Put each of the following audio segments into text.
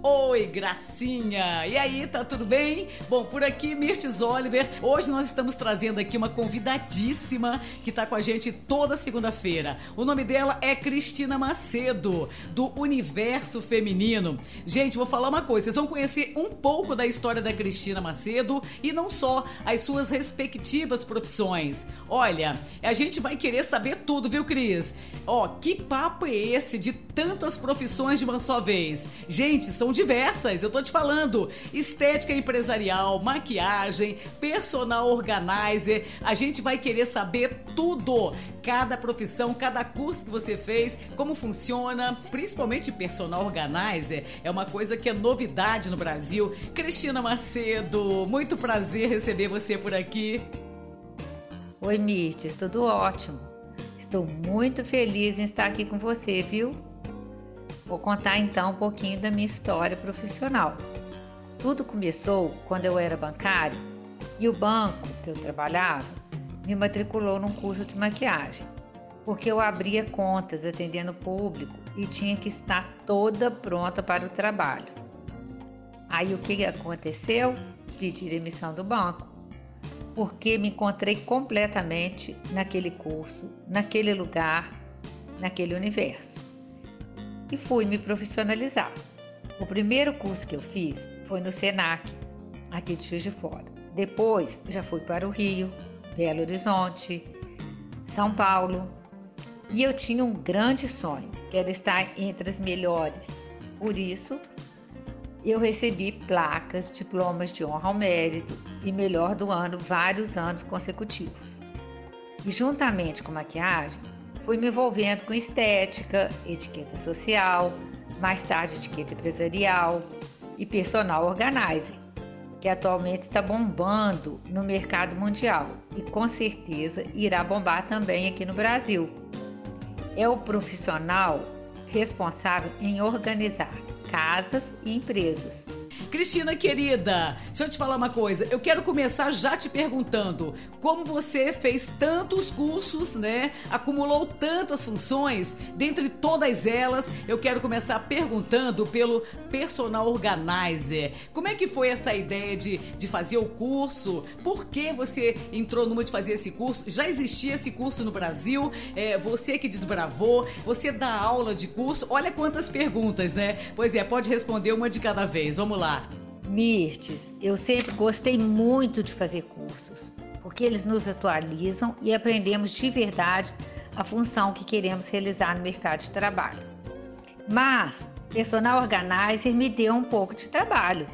Oi, Gracinha! E aí, tá tudo bem? Bom, por aqui, Mirtes Oliver. Hoje nós estamos trazendo aqui uma convidadíssima que tá com a gente toda segunda-feira. O nome dela é Cristina Macedo, do Universo Feminino. Gente, vou falar uma coisa, vocês vão conhecer um pouco da história da Cristina Macedo e não só as suas respectivas profissões. Olha, a gente vai querer saber tudo, viu, Cris? Ó, que papo é esse de tantas profissões de uma só vez? Gente, são diversas, eu tô te falando. Estética empresarial, maquiagem, personal organizer, a gente vai querer saber tudo. Cada profissão, cada curso que você fez, como funciona, principalmente personal organizer, é uma coisa que é novidade no Brasil. Cristina Macedo, muito prazer receber você por aqui. Oi, Mirtes, tudo ótimo. Estou muito feliz em estar aqui com você, viu? Vou contar então um pouquinho da minha história profissional. Tudo começou quando eu era bancária e o banco que eu trabalhava me matriculou num curso de maquiagem, porque eu abria contas atendendo o público e tinha que estar toda pronta para o trabalho. Aí o que aconteceu? Pedi demissão do banco, porque me encontrei completamente naquele curso, naquele lugar, naquele universo. E fui me profissionalizar. O primeiro curso que eu fiz foi no SENAC, aqui de Juiz de Fora. Depois já fui para o Rio, Belo Horizonte, São Paulo. E eu tinha um grande sonho, que era estar entre as melhores. Por isso, eu recebi placas, diplomas de honra ao mérito e melhor do ano vários anos consecutivos. E juntamente com maquiagem, fui me envolvendo com estética, etiqueta social, mais tarde etiqueta empresarial e personal organizer, que atualmente está bombando no mercado mundial e com certeza irá bombar também aqui no Brasil. É o profissional responsável em organizar casas e empresas. Cristina, querida, deixa eu te falar uma coisa. Eu quero começar já te perguntando como você fez tantos cursos, né? Acumulou tantas funções, dentre todas elas, eu quero começar perguntando pelo Personal Organizer. Como é que foi essa ideia de fazer o curso? Por que você entrou numa de fazer esse curso? Já existia esse curso no Brasil? Você que desbravou, você dá aula de curso. Olha quantas perguntas, né? Pois é, pode responder uma de cada vez. Vamos lá. Mirtes, eu sempre gostei muito de fazer cursos, porque eles nos atualizam e aprendemos de verdade a função que queremos realizar no mercado de trabalho. Mas, Personal Organizer me deu um pouco de trabalho.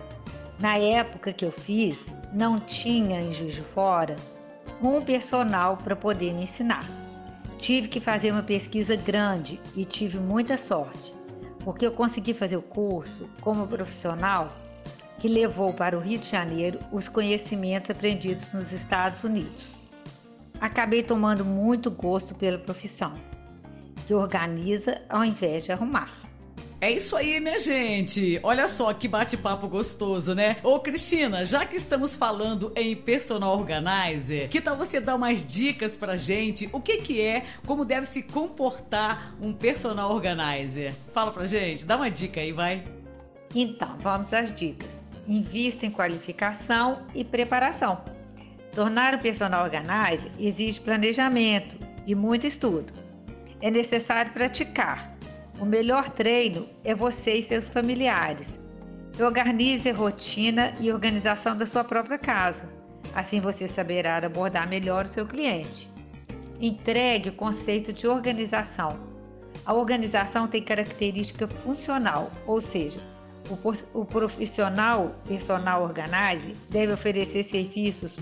Na época que eu fiz, não tinha em Juiz de Fora um personal para poder me ensinar. Tive que fazer uma pesquisa grande e tive muita sorte, porque eu consegui fazer o curso como profissional que levou para o Rio de Janeiro os conhecimentos aprendidos nos Estados Unidos. Acabei tomando muito gosto pela profissão, que organiza ao invés de arrumar. É isso aí, minha gente. Olha só que bate-papo gostoso, né? Ô, Cristina, já que estamos falando em Personal Organizer, que tal você dar umas dicas pra gente? O que que é, como deve se comportar um Personal Organizer? Fala pra gente, dá uma dica aí, vai. Então, vamos às dicas. Invista em qualificação e preparação. Tornar o Personal Organizer exige planejamento e muito estudo. É necessário praticar. O melhor treino é você e seus familiares. Organize a rotina e organização da sua própria casa. Assim você saberá abordar melhor o seu cliente. Entregue o conceito de organização. A organização tem característica funcional, ou seja, o profissional Personal Organizer deve oferecer serviços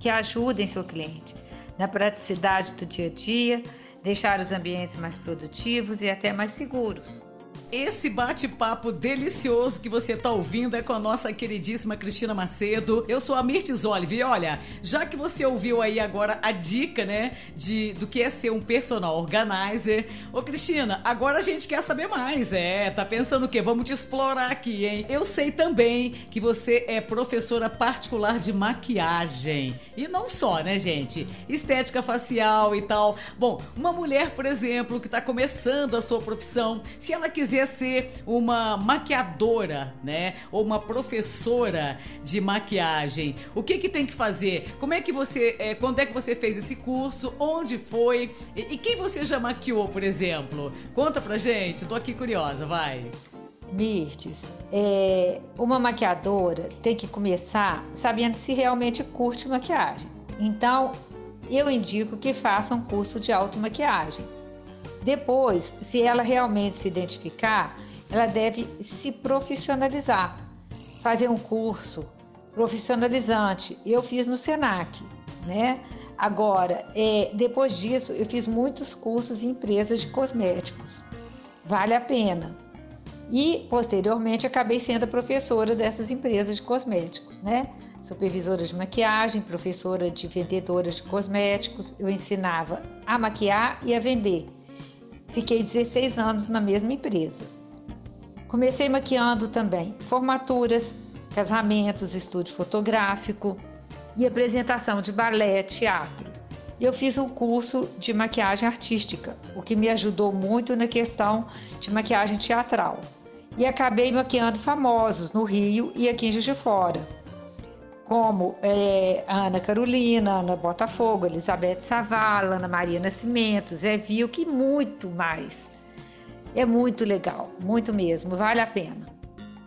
que ajudem seu cliente na praticidade do dia a dia, deixar os ambientes mais produtivos e até mais seguros. Esse bate-papo delicioso que você está ouvindo é com a nossa queridíssima Cristina Macedo. Eu sou a Mirtes Olive e olha, já que você ouviu aí agora a dica, né, do que é ser um Personal Organizer. Ô Cristina, agora a gente quer saber mais, tá pensando o quê? Vamos te explorar aqui, hein? Eu sei também que você é professora particular de maquiagem. E não só, né, gente? Estética facial e tal. Bom, uma mulher, por exemplo, que está começando a sua profissão, se ela quiser quiser ser uma maquiadora, né, ou uma professora de maquiagem, o que tem que fazer? Como é que você, quando é que você fez esse curso? Onde foi? E quem você já maquiou, por exemplo? Conta pra gente, tô aqui curiosa, vai. Mirtes, uma maquiadora tem que começar sabendo se realmente curte maquiagem. Então, eu indico que faça um curso de automaquiagem. Depois, se ela realmente se identificar, ela deve se profissionalizar, fazer um curso profissionalizante. Eu fiz no SENAC, né? Agora, depois disso, eu fiz muitos cursos em empresas de cosméticos. Vale a pena. E, posteriormente, acabei sendo professora dessas empresas de cosméticos, né? Supervisora de maquiagem, professora de vendedoras de cosméticos. Eu ensinava a maquiar e a vender. Fiquei 16 anos na mesma empresa. Comecei maquiando também formaturas, casamentos, estúdio fotográfico e apresentação de balé, teatro. Eu fiz um curso de maquiagem artística, o que me ajudou muito na questão de maquiagem teatral. E acabei maquiando famosos no Rio e aqui em Juiz de Fora, como Ana Carolina, Ana Botafogo, Elizabeth Savala, Ana Maria Nascimento, Zé Vio, que muito mais. É muito legal, muito mesmo, vale a pena.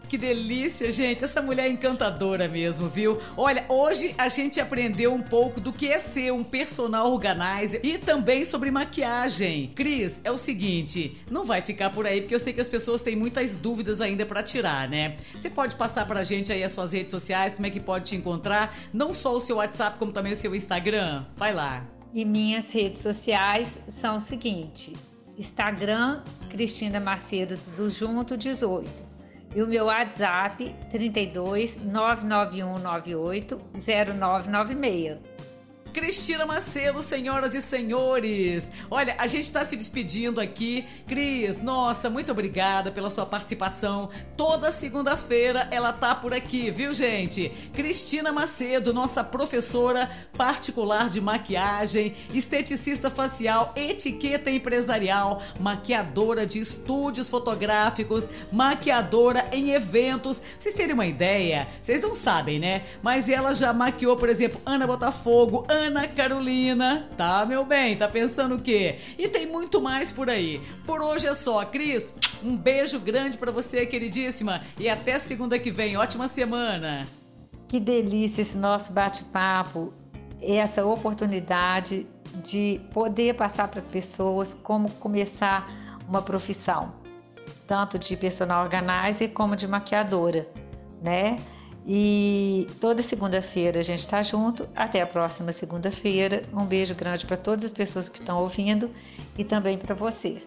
Que delícia, gente, essa mulher é encantadora mesmo, viu? Olha, hoje a gente aprendeu um pouco do que é ser um personal organizer e também sobre maquiagem. Cris, é o seguinte, não vai ficar por aí, porque eu sei que as pessoas têm muitas dúvidas ainda pra tirar, né? Você pode passar pra gente aí as suas redes sociais, como é que pode te encontrar, não só o seu WhatsApp, como também o seu Instagram, vai lá. E minhas redes sociais são o seguinte, Instagram, Cristina Macedo, tudo junto, 18. E o meu WhatsApp, 32 99198 0996. Cristina Macedo, senhoras e senhores. Olha, a gente está se despedindo aqui. Cris, nossa, muito obrigada pela sua participação. Toda segunda-feira ela tá por aqui, viu, gente? Cristina Macedo, nossa professora particular de maquiagem, esteticista facial, etiqueta empresarial, maquiadora de estúdios fotográficos, maquiadora em eventos. Pra vocês terem uma ideia, vocês não sabem, né? Mas ela já maquiou, por exemplo, Ana Botafogo, Ana Carolina, tá, meu bem? Tá pensando o quê? E tem muito mais por aí. Por hoje é só, Cris, um beijo grande pra você, queridíssima, e até segunda que vem. Ótima semana! Que delícia esse nosso bate-papo, essa oportunidade de poder passar pras pessoas como começar uma profissão, tanto de personal organizer como de maquiadora, né? E toda segunda-feira a gente está junto. Até a próxima segunda-feira. Um beijo grande para todas as pessoas que estão ouvindo e também para você.